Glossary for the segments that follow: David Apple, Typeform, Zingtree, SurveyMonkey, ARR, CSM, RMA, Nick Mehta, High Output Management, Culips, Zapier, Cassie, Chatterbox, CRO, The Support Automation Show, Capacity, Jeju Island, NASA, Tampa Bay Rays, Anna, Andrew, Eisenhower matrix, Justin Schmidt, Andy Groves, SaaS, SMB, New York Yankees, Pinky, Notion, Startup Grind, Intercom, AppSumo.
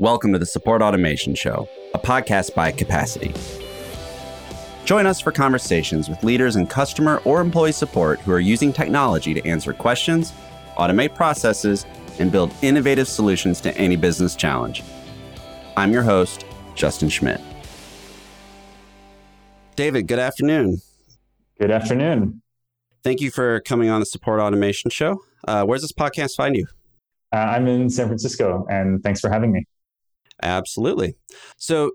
Welcome to the Support Automation Show, a podcast by Capacity. Join us for conversations with leaders in customer or employee support who are using technology to answer questions, automate processes, and build innovative solutions to any business challenge. I'm your host, Justin Schmidt. David, good afternoon. Good afternoon. Thank you for coming on the Support Automation Show. Where's this podcast find you? I'm in San Francisco, and thanks for having me. Absolutely. So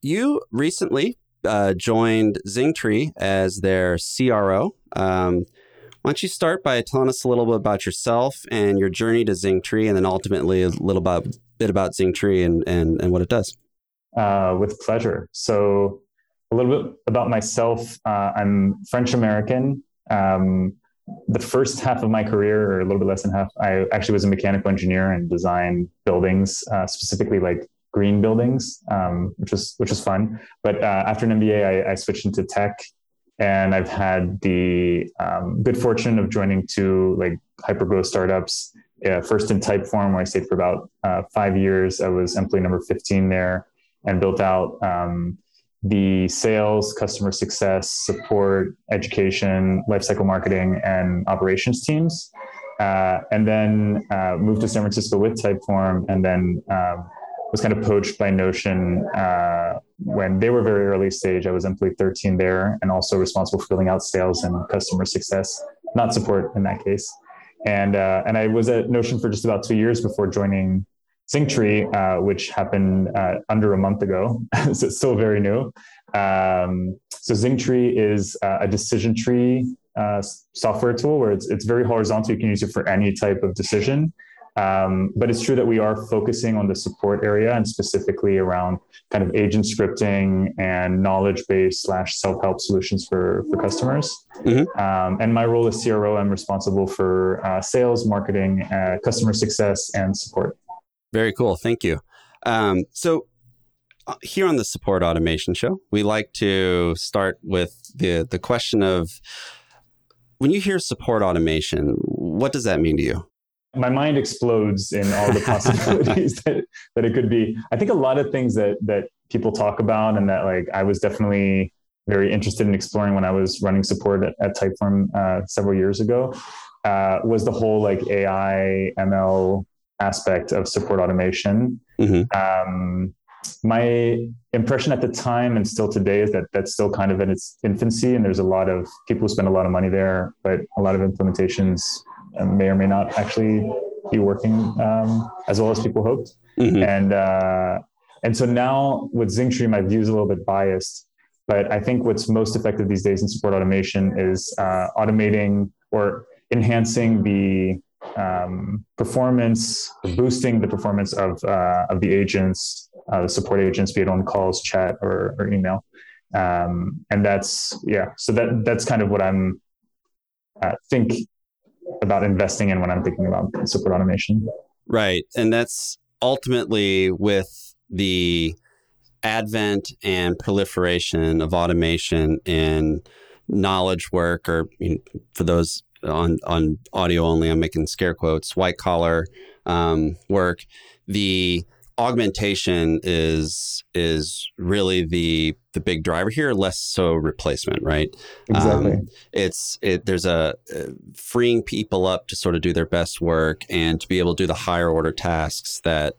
you recently joined Zingtree as their CRO. Why don't you start by telling us a little bit about yourself and your journey to Zingtree, and then ultimately a little bit about Zingtree and what it does. With pleasure. So a little bit about myself. I'm French American. The first half of my career, or a little bit less than half, I actually was a mechanical engineer and designed buildings, specifically like green buildings, which was fun. But after an MBA, I switched into tech. And I've had the good fortune of joining two like hypergrowth startups. First in Typeform, where I stayed for about 5 years. I was employee number 15 there, and built out the sales, customer success, support, education, lifecycle marketing, and operations teams. And then moved to San Francisco with Typeform, and then was kind of poached by Notion when they were very early stage. I was employee 13 there, and also responsible for filling out sales and customer success, not support in that case. And I was at Notion for just about 2 years before joining Zingtree, which happened under a month ago. So it's still very new. So Zingtree is a decision tree software tool where it's very horizontal. You can use it for any type of decision. But it's true that we are focusing on the support area, and specifically around kind of agent scripting and knowledge-based / self-help solutions for customers. Mm-hmm. And my role as CRO, I'm responsible for sales, marketing, customer success, and support. Very cool. Thank you. So here on the Support Automation Show, we like to start with the question of, when you hear support automation, what does that mean to you? My mind explodes in all the possibilities that it could be. I think a lot of things that people talk about, and that like I was definitely very interested in exploring when I was running support at Typeform several years ago, was the whole like AI, ML aspect of support automation. Mm-hmm. My impression at the time and still today is that that's still kind of in its infancy, and there's a lot of people who spend a lot of money there, but a lot of implementations may or may not actually be working as well as people hoped. Mm-hmm. And so now with Zingtree, my view is a little bit biased, but I think what's most effective these days in support automation is automating or enhancing the performance, boosting the performance of the agents, the support agents, be it on calls, chat, or email. And that's, yeah, so that's kind of what I'm think about investing in when I'm thinking about support automation. Right. And that's ultimately, with the advent and proliferation of automation in knowledge work, or for those on audio only, I'm making scare quotes, white collar work, the augmentation is really the big driver here, less so replacement, right? Exactly. There's a freeing people up to sort of do their best work and to be able to do the higher order tasks that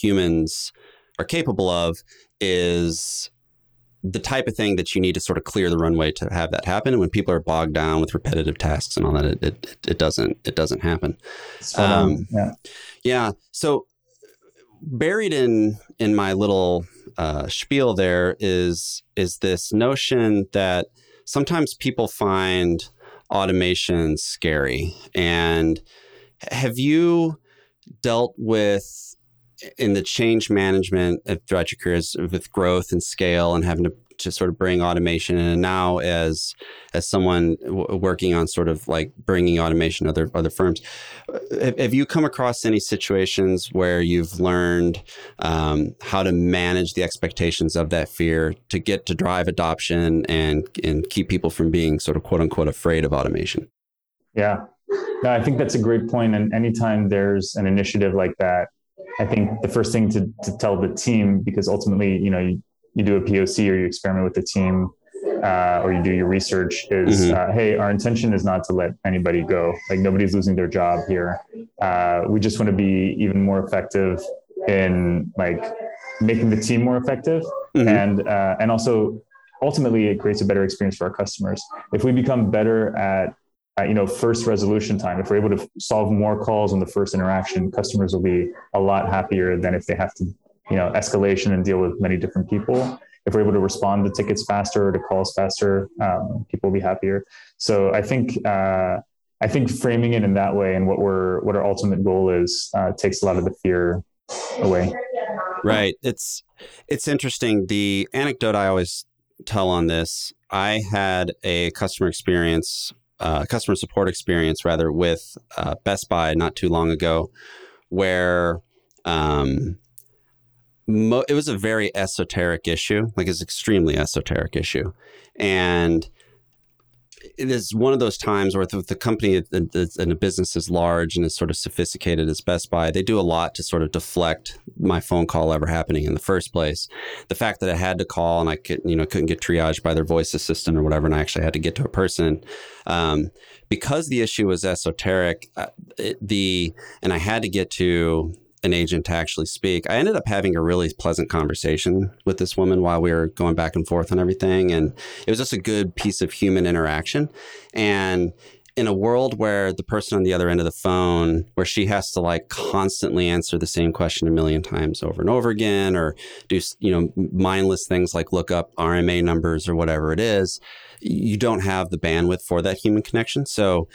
humans are capable of, is the type of thing that you need to sort of clear the runway to have that happen. And when people are bogged down with repetitive tasks and all that, it doesn't happen. Yeah. So buried in my little spiel there is this notion that sometimes people find automation scary. And have you dealt with, in the change management throughout your careers, with growth and scale and having to sort of bring automation in, and now as someone working on sort of like bringing automation to other firms, have you come across any situations where you've learned how to manage the expectations of that fear to get to drive adoption and keep people from being sort of quote unquote afraid of automation? Yeah, no, I think that's a great point. And anytime there's an initiative like that, I think the first thing to tell the team, because ultimately, you do a POC or you experiment with the team, or you do your research, is, hey, our intention is not to let anybody go. Like, nobody's losing their job here. We just want to be even more effective in like making the team more effective. And also ultimately it creates a better experience for our customers. If we become better at, first resolution time, if we're able to solve more calls on the first interaction, customers will be a lot happier than if they have to, escalation and deal with many different people. If we're able to respond to tickets faster or to calls faster, people will be happier. So I think framing it in that way and what our ultimate goal is takes a lot of the fear away. Right. It's interesting. The anecdote I always tell on this, I had a customer support experience with Best Buy not too long ago, where it was a very esoteric issue, like it's extremely esoteric issue. And it is one of those times where the company and the business is large and is sort of sophisticated as Best Buy. They do a lot to sort of deflect my phone call ever happening in the first place. The fact that I had to call and I couldn't get triaged by their voice assistant or whatever, and I actually had to get to a person. Because the issue was esoteric, and I had to get to an agent to actually speak, I ended up having a really pleasant conversation with this woman while we were going back and forth on everything. And it was just a good piece of human interaction. And in a world where the person on the other end of the phone, where she has to like constantly answer the same question a million times over and over again, or do, mindless things like look up RMA numbers or whatever it is, you don't have the bandwidth for that human connection. So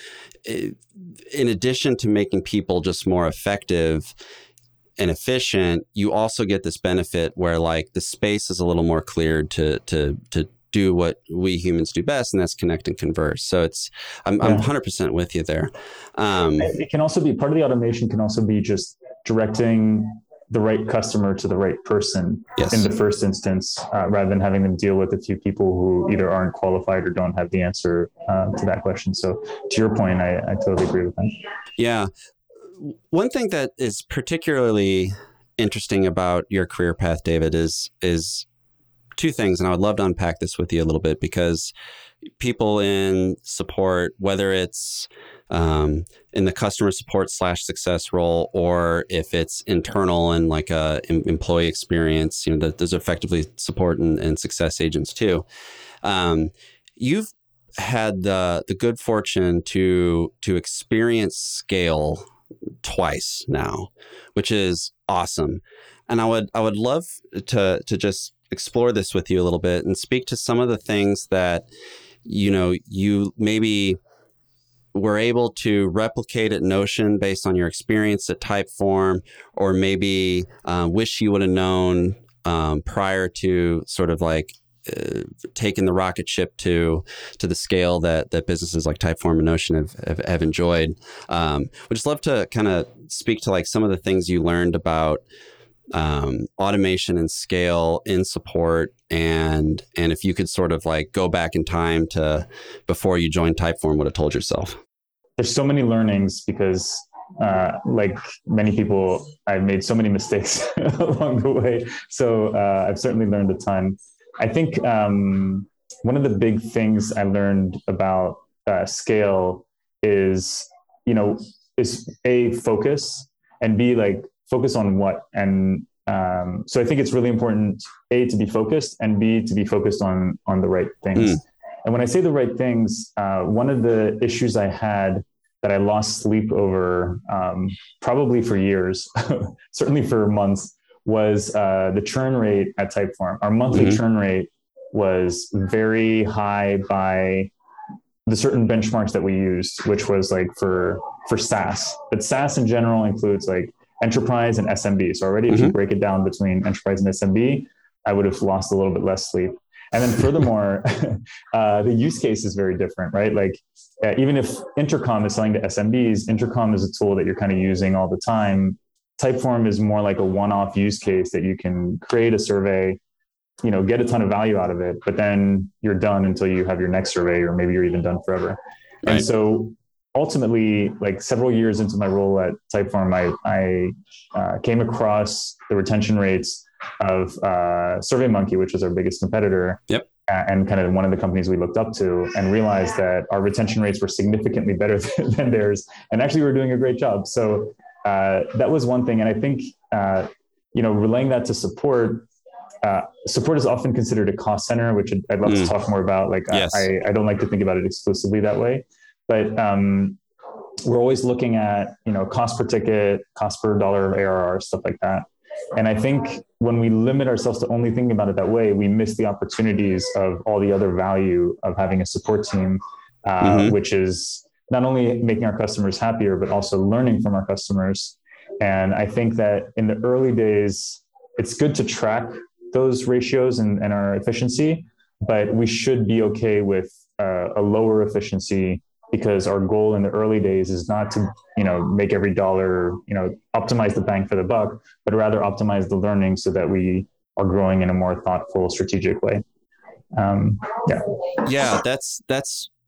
in addition to making people just more effective and efficient, you also get this benefit where like the space is a little more cleared to do what we humans do best, and that's connect and converse. So I'm 100% with you there. It can also be part of the automation, can also be just directing the right customer to the right person in the first instance, rather than having them deal with a few people who either aren't qualified or don't have the answer to that question. So to your point, I totally agree with that. Yeah. One thing that is particularly interesting about your career path, David, is two things, and I would love to unpack this with you a little bit, because people in support, whether it's in the customer support / success role, or if it's internal and like a employee experience, there's effectively support and success agents too. You've had the good fortune to experience scale twice now, which is awesome. And I would love to just explore this with you a little bit and speak to some of the things that, you maybe were able to replicate at Notion based on your experience at Typeform, or maybe wish you would have known prior to sort of like taking the rocket ship to the scale that businesses like Typeform and Notion have enjoyed. Would just love to kind of speak to like some of the things you learned about automation and scale in support, and if you could sort of like go back in time to before you joined Typeform, would have told yourself. There's so many learnings because like many people, I've made so many mistakes along the way. So I've certainly learned a ton. I think one of the big things I learned about scale is A, focus, and B, like focus on what. And so I think it's really important, A, to be focused, and B, to be focused on the right things. And when I say the right things, one of the issues I had that I lost sleep over probably for years, certainly for months, was the churn rate at Typeform. Our monthly churn rate was very high by the certain benchmarks that we used, which was like for SaaS. But SaaS in general includes like enterprise and SMB. So already, if you break it down between enterprise and SMB, I would have lost a little bit less sleep. And then furthermore, the use case is very different, right? Like even if Intercom is selling to SMBs, Intercom is a tool that you're kind of using all the time. Typeform is more like a one-off use case that you can create a survey, get a ton of value out of it, but then you're done until you have your next survey, or maybe you're even done forever. Right. And so ultimately, like several years into my role at Typeform, I came across the retention rates of SurveyMonkey, which was our biggest competitor. Yep. And kind of one of the companies we looked up to, and realized that our retention rates were significantly better than theirs. And actually, we were doing a great job. So that was one thing. And I think, relaying that to support, support is often considered a cost center, which I'd love to talk more about. Like, yes. I don't like to think about it exclusively that way. But we're always looking at, cost per ticket, cost per dollar of ARR, stuff like that. And I think when we limit ourselves to only thinking about it that way, we miss the opportunities of all the other value of having a support team, which is not only making our customers happier, but also learning from our customers. And I think that in the early days, it's good to track those ratios and our efficiency, but we should be okay with a lower efficiency, because our goal in the early days is not to, make every dollar, optimize the bang for the buck, but rather optimize the learning so that we are growing in a more thoughtful, strategic way.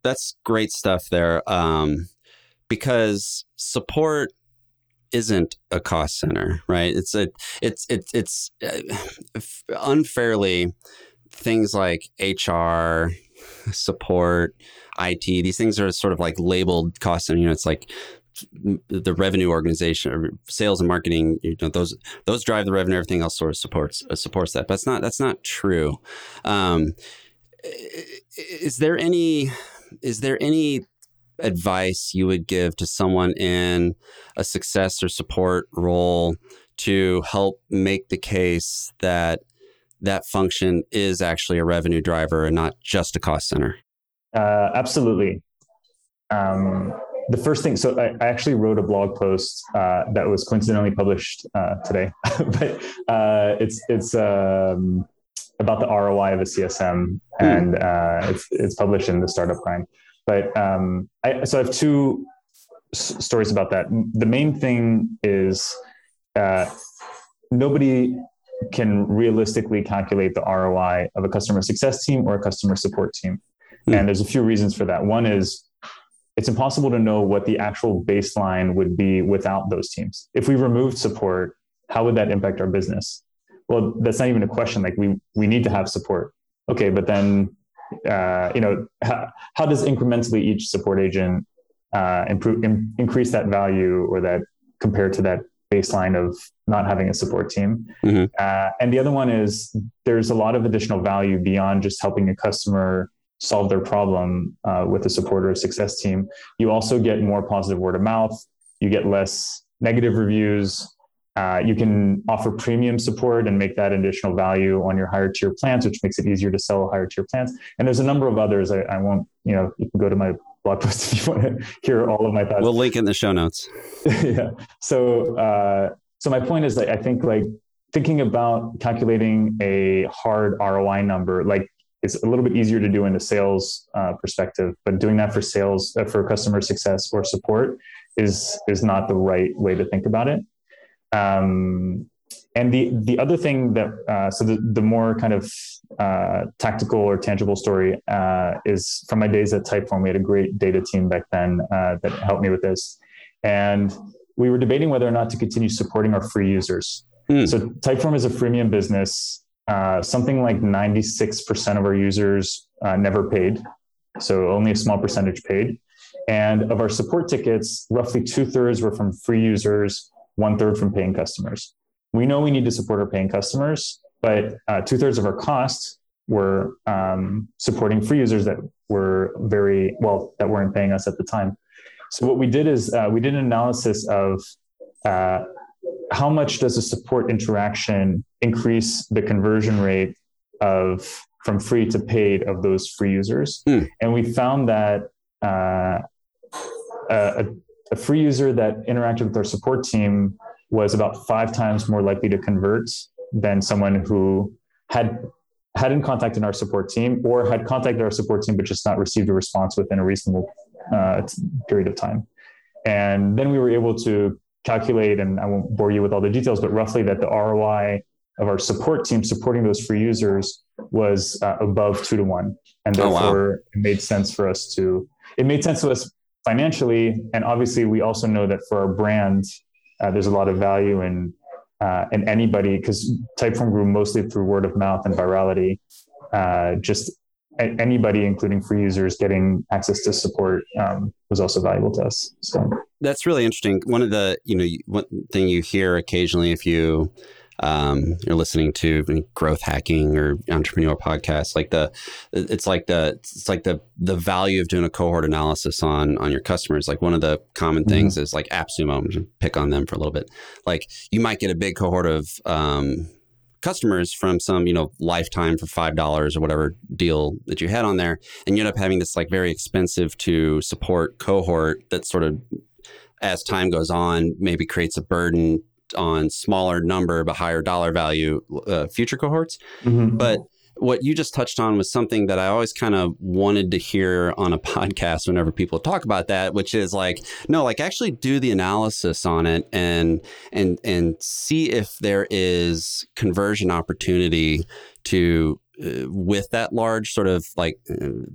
That's great stuff there. Because support isn't a cost center, right? It's unfairly, things like HR, support, IT, these things are sort of like labeled costs. And, it's like the revenue organization or sales and marketing, those drive the revenue, everything else sort of supports that. But that's not true. Is there any advice you would give to someone in a success or support role to help make the case that function is actually a revenue driver and not just a cost center? Absolutely. The first thing, so I actually wrote a blog post that was coincidentally published today, but it's about the ROI of a CSM, and it's published in the Startup Grind. But I have two stories about that. The main thing is nobody can realistically calculate the ROI of a customer success team or a customer support team. And there's a few reasons for that. One is it's impossible to know what the actual baseline would be without those teams. If we removed support, how would that impact our business? Well, that's not even a question. Like we need to have support. Okay. But then, how does incrementally each support agent increase that value or that compared to that baseline of not having a support team? And the other one is there's a lot of additional value beyond just helping a customer solve their problem with a support or a success team. You also get more positive word of mouth. You get less negative reviews. You can offer premium support and make that additional value on your higher tier plans, which makes it easier to sell higher tier plans. And there's a number of others. I won't, you can go to my blog post if you want to hear all of my thoughts. We'll link in the show notes. Yeah. So my point is that I think thinking about calculating a hard ROI number, it's a little bit easier to do in the sales perspective, but doing that for sales, for customer success or support is not the right way to think about it. And the other thing that, the more kind of tactical or tangible story is from my days at Typeform. We had a great data team back then that helped me with this. And we were debating whether or not to continue supporting our free users. So Typeform is a freemium business. Something like 96% of our users never paid. So only a small percentage paid. And of our support tickets, roughly 2/3 were from free users, 1/3 from paying customers. We know we need to support our paying customers, but 2/3 of our costs were supporting free users that were that weren't paying us at the time. So what we did is we did an analysis of how much does a support interaction increase the conversion rate from free to paid of those free users. And we found that a free user that interacted with our support team was about 5 times more likely to convert than someone who hadn't contacted our support team or had contacted our support team, but just not received a response within a reasonable period of time. And then we were able to calculate, and I won't bore you with all the details, but roughly that the ROI of our support team supporting those free users was above 2 to 1. And therefore it made sense to us financially. And obviously we also know that for our brand, there's a lot of value in anybody, because Typeform grew mostly through word of mouth and virality. Just anybody, including free users, getting access to support was also valuable to us. So that's really interesting. One of the, one thing you hear occasionally if you you're listening to growth hacking or entrepreneurial podcasts, it's like the value of doing a cohort analysis on your customers. Like one of the common things is like AppSumo. I'm gonna pick on them for a little bit. Like you might get a big cohort of customers from some, lifetime for $5 or whatever deal that you had on there, and you end up having this like very expensive to support cohort that sort of, as time goes on, maybe creates a burden on smaller number but higher dollar value future cohorts. Mm-hmm. But what you just touched on was something that I always kind of wanted to hear on a podcast whenever people talk about that, which is actually do the analysis on it and see if there is conversion opportunity to with that large sort of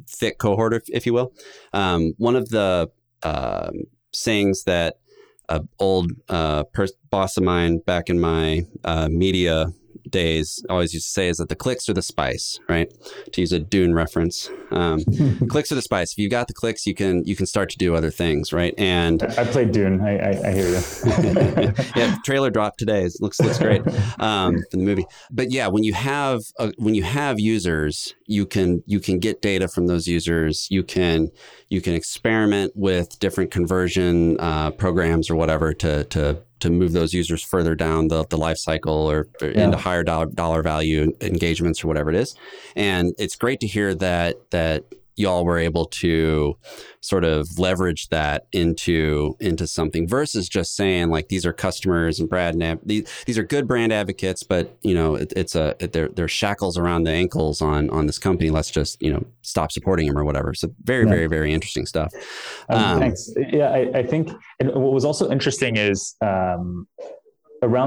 thick cohort, if you will. One of the sayings that an old boss of mine back in my media days always used to say is that the clicks are the spice, right? To use a Dune reference, clicks are the spice. If you've got the clicks, you can start to do other things, right? And I played Dune. I hear you. Yeah, trailer dropped today. It looks great in the movie. But yeah, when you have users, you can get data from those users. You can experiment with different conversion programs or whatever to move those users further down the life cycle or into higher dollar value engagements or whatever it is. And it's great to hear that y'all were able to sort of leverage that into something versus just saying these are customers and these are good brand advocates, but they're shackles around the ankles on this company. Let's just stop supporting them or whatever. So very very interesting stuff. Thanks. Yeah, I think, and what was also interesting is around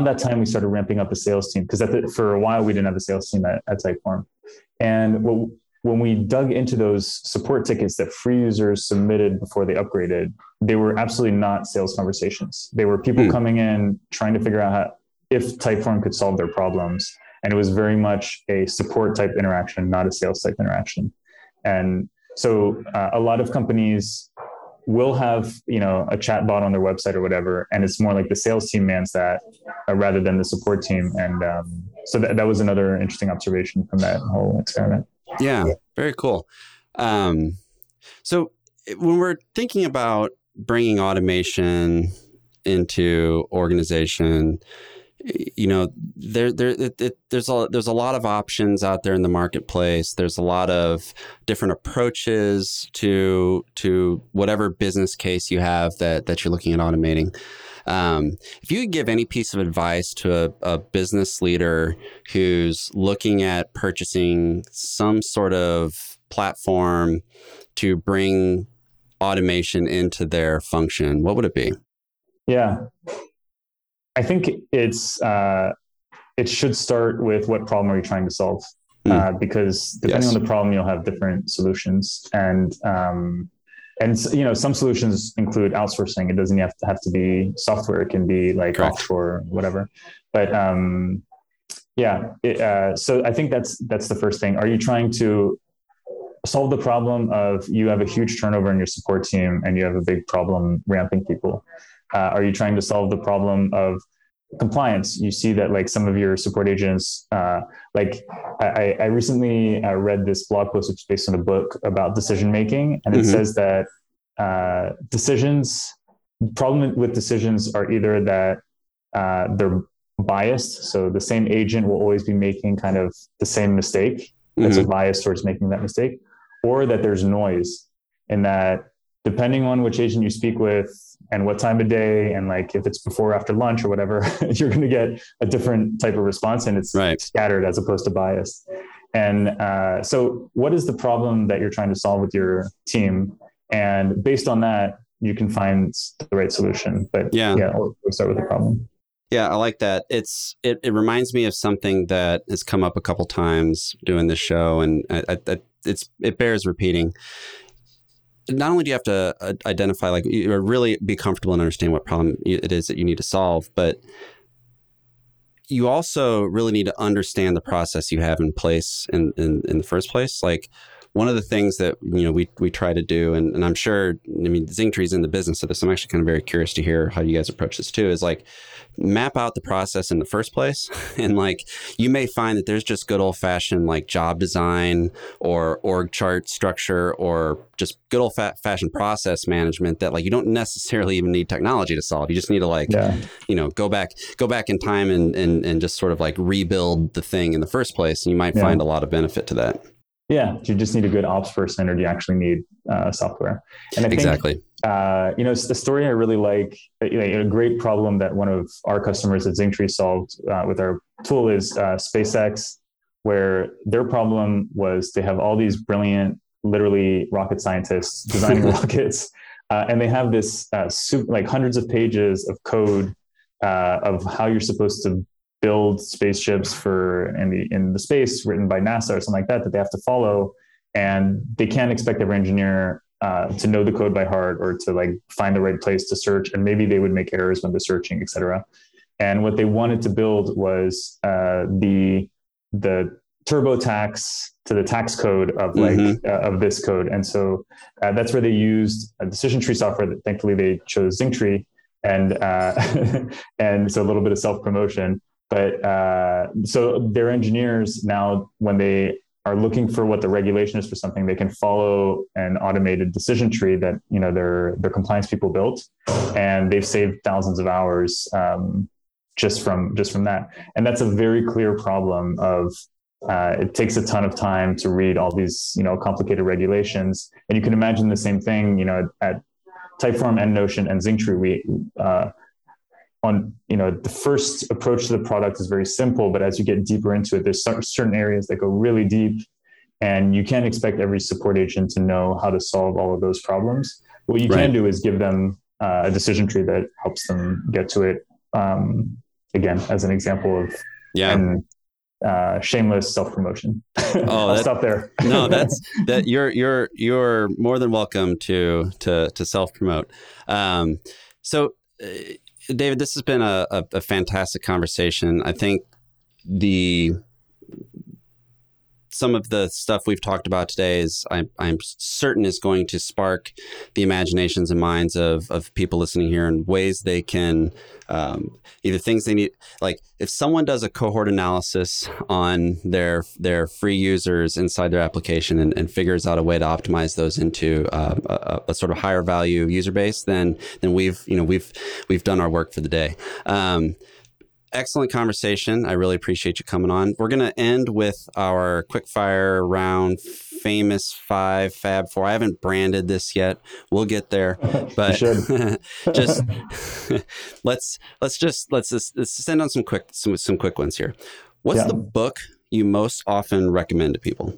that time we started ramping up the sales team, because for a while we didn't have a sales team at Typeform, and when we dug into those support tickets that free users submitted before they upgraded, they were absolutely not sales conversations. They were people coming in, trying to figure out if Typeform could solve their problems. And it was very much a support type interaction, not a sales type interaction. And so a lot of companies will have, a chat bot on their website or whatever, and it's more like the sales team mans that rather than the support team. And so that was another interesting observation from that whole experiment. Yeah, very cool. So when we're thinking about bringing automation into organization, there's a lot of options out there in the marketplace. There's a lot of different approaches to whatever business case you have that you're looking at automating. If you could give any piece of advice to a business leader who's looking at purchasing some sort of platform to bring automation into their function, what would it be? Yeah, I think it should start with what problem are you trying to solve? Because depending on the problem, you'll have different solutions. And some solutions include outsourcing. It doesn't have to be software. It can be offshore, whatever. But so I think that's the first thing. Are you trying to solve the problem of you have a huge turnover in your support team and you have a big problem ramping people? Are you trying to solve the problem of compliance? You see that some of your support agents, I recently read this blog post, which is based on a book about decision making, and it says that problem with decisions are either that they're biased, so the same agent will always be making kind of the same mistake. That's a bias towards making that mistake, or that there's noise, and that depending on which agent you speak with and what time of day, and if it's before or after lunch or whatever, you're going to get a different type of response, and it's scattered as opposed to biased. And so what is the problem that you're trying to solve with your team? And based on that, you can find the right solution. But we'll start with the problem. Yeah, I like that. It reminds me of something that has come up a couple times doing this show, and it bears repeating. not only do you have to identify, like, you really be comfortable and understand what problem it is that you need to solve, but you also really need to understand the process you have in place in the first place. Like, one of the things that, you know, we try to do, and I'm sure, I mean, Zingtree's in the business of this. I'm actually kind of very curious to hear how you guys approach this too, is like map out the process in the first place. And like, you may find that there's just good old fashioned like job design or org chart structure or just good old fashioned process management that like you don't necessarily even need technology to solve. You just need to like, you know, go back in time and just sort of like rebuild the thing in the first place. And you might find a lot of benefit to that. Yeah, you just need a good ops person, or do you actually need software? And I think, you know, it's the story I really like. You know, a great problem that one of our customers at Zingtree solved with our tool is SpaceX, where their problem was they have all these brilliant, literally rocket scientists designing rockets, and they have this like hundreds of pages of code of how you're supposed to build spaceships for in the space, written by NASA or something like that, that they have to follow. And they can't expect every engineer to know the code by heart or to like find the right place to search. And maybe they would make errors when they're searching, et cetera. And what they wanted to build was the TurboTax to the tax code of like of this code. And so that's where they used a decision tree software that thankfully they chose Zingtree. And, and so a little bit of self-promotion. But so their engineers now, when they are looking for what the regulation is for something, they can follow an automated decision tree that, you know, their compliance people built, and they've saved thousands of hours just from that. And that's a very clear problem of it takes a ton of time to read all these, you know, complicated regulations. And you can imagine the same thing, you know, at Typeform and Notion and Zingtree, we on, you know, the first approach to the product is very simple, but as you get deeper into it, there's certain areas that go really deep, and you can't expect every support agent to know how to solve all of those problems. What you can do is give them a decision tree that helps them get to it. Again, as an example of shameless self-promotion. I'll stop there. No, that's you're more than welcome to self-promote. So David, this has been a fantastic conversation. I think some of the stuff we've talked about today is, I'm certain, is going to spark the imaginations and minds of people listening here in ways they can either things they need. Like if someone does a cohort analysis on their free users inside their application and figures out a way to optimize those into a sort of higher value user base, then we've done our work for the day. Excellent conversation. I really appreciate you coming on. We're going to end with our quickfire round, famous five, fab four. I haven't branded this yet. We'll get there, but just let's send on some quick ones here. What's the book you most often recommend to people?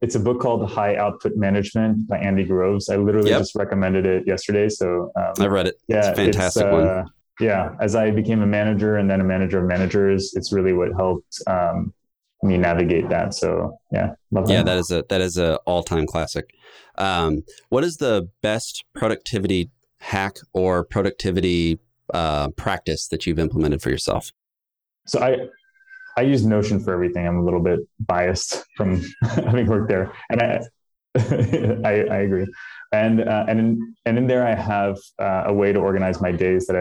It's a book called High Output Management by Andy Groves. I literally just recommended it yesterday, so I read it. Yeah, it's a fantastic one. Yeah, as I became a manager and then a manager of managers, it's really what helped me navigate that. So love that. Yeah, that is a all-time classic. What is the best productivity hack or productivity practice that you've implemented for yourself? So I use Notion for everything. I'm a little bit biased from having worked there, and I agree. And in there, I have a way to organize my days that I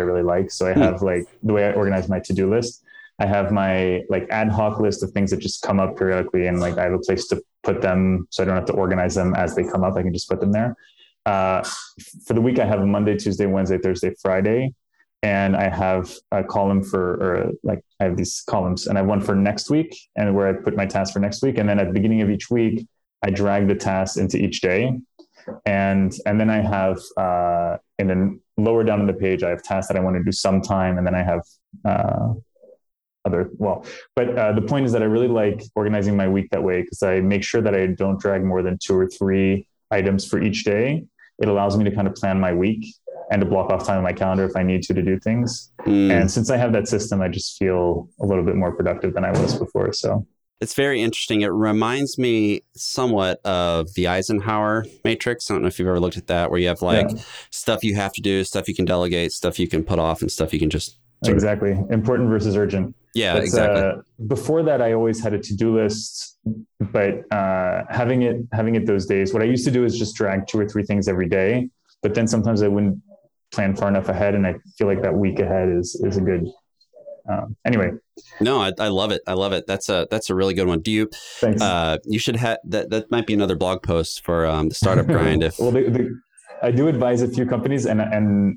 really like. So I have like the way I organize my to-do list. I have my like ad hoc list of things that just come up periodically, and like I have a place to put them, so I don't have to organize them as they come up. I can just put them there. For the week, I have a Monday, Tuesday, Wednesday, Thursday, Friday, and I have a column I have these columns, and I have one for next week, and where I put my tasks for next week, and then at the beginning of each week, I drag the tasks into each day. And then I have, and then lower down on the page, I have tasks that I want to do sometime. And then I have, the point is that I really like organizing my week that way, because I make sure that I don't drag more than 2 or 3 items for each day. It allows me to kind of plan my week and to block off time on my calendar if I need to do things. And since I have that system, I just feel a little bit more productive than I was before. So It's very interesting. It reminds me somewhat of the Eisenhower matrix. I don't know if you've ever looked at that, where you have like stuff you have to do, stuff you can delegate, stuff you can put off, and stuff you can just sort of... Important versus urgent. Yeah, that's, exactly. Before that, I always had a to-do list, but having it those days, what I used to do is just drag 2 or 3 things every day, but then sometimes I wouldn't plan far enough ahead. And I feel like that week ahead is a good... anyway. No, I love it. I love it. That's a really good one. Do you, thanks. You should have, that might be another blog post for the Startup Grind. If... Well, I do advise a few companies and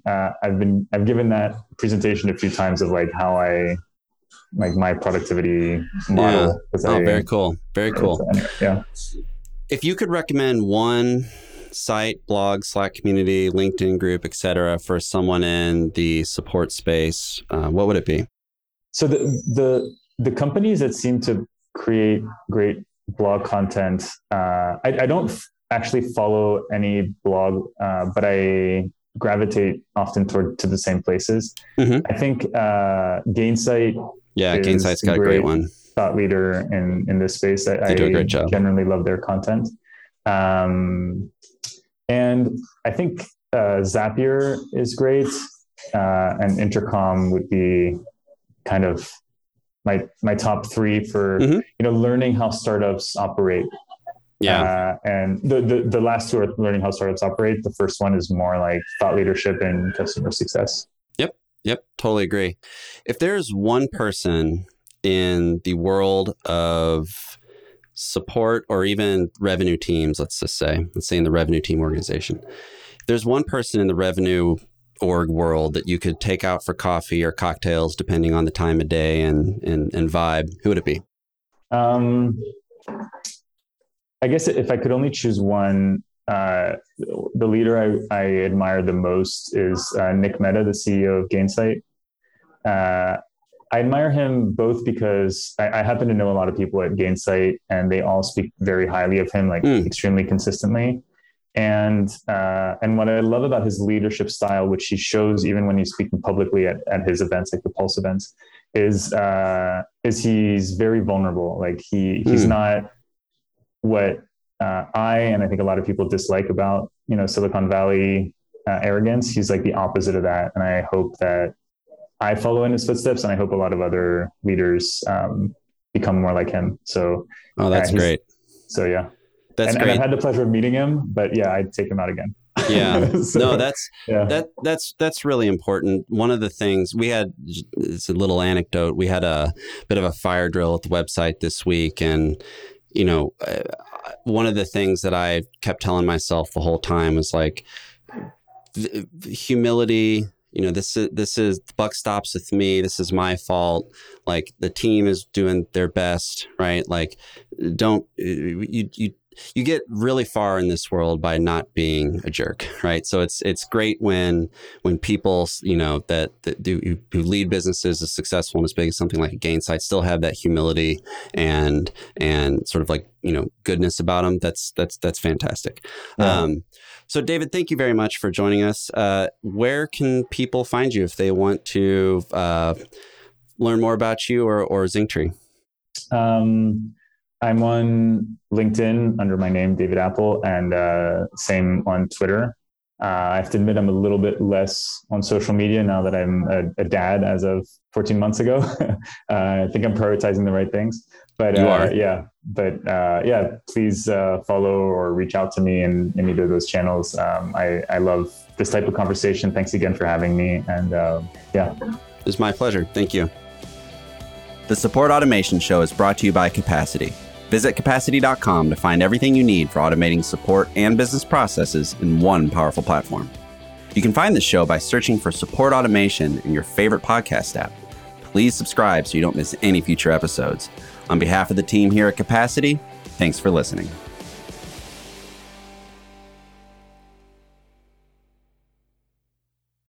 I've given that presentation a few times of like how I, like my productivity model. Yeah. Oh, very cool. Very cool. Anyway, yeah. If you could recommend one site, blog, Slack community, LinkedIn group, etc., for someone in the support space, what would it be? So the companies that seem to create great blog content, I don't actually follow any blog, but I gravitate often to the same places. Mm-hmm. I think Gainsight. Yeah, Gainsight's got a great one. Thought leader in this space. They do a great job. Generally love their content, and I think Zapier is great, and Intercom would be kind of my top 3 for, mm-hmm. Learning how startups operate. Yeah. And the last 2 are learning how startups operate. The first one is more like thought leadership and customer success. Yep. Totally agree. If there's one person in the world of support or even revenue teams, let's say in the revenue team organization, if there's one person in the revenue org world that you could take out for coffee or cocktails, depending on the time of day and vibe, who would it be? I guess if I could only choose one, the leader I admire the most is Nick Mehta, the CEO of Gainsight. I admire him both because I happen to know a lot of people at Gainsight and they all speak very highly of him, like extremely consistently. And what I love about his leadership style, which he shows even when he's speaking publicly at his events, like the Pulse events, is he's very vulnerable. Like he's not what I think a lot of people dislike about, Silicon Valley arrogance. He's like the opposite of that. And I hope that I follow in his footsteps, and I hope a lot of other leaders become more like him. So, that's great. So, yeah. That's great. And I've had the pleasure of meeting him, but I'd take him out again. Yeah. So, no, that's really important. One of the things we had, it's a little anecdote. We had a bit of a fire drill at the website this week. And, one of the things that I kept telling myself the whole time was like humility. This is the buck stops with me. This is my fault. Like the team is doing their best, right? Like you get really far in this world by not being a jerk, right? So it's great when people, that do who lead businesses as successful and as big as something like a Gainsight still have that humility and sort of like, goodness about them. That's fantastic. Yeah. So David, thank you very much for joining us. Where can people find you if they want to learn more about you or Zingtree? I'm on LinkedIn under my name, David Apple, and same on Twitter. I have to admit I'm a little bit less on social media now that I'm a dad as of 14 months ago. I think I'm prioritizing the right things. But you are. Yeah. But please follow or reach out to me in either of those channels. I love this type of conversation. Thanks again for having me. And It's my pleasure. Thank you. The Support Automation Show is brought to you by Capacity. Visit capacity.com to find everything you need for automating support and business processes in one powerful platform. You can find the show by searching for Support Automation in your favorite podcast app. Please subscribe so you don't miss any future episodes. On behalf of the team here at Capacity, thanks for listening.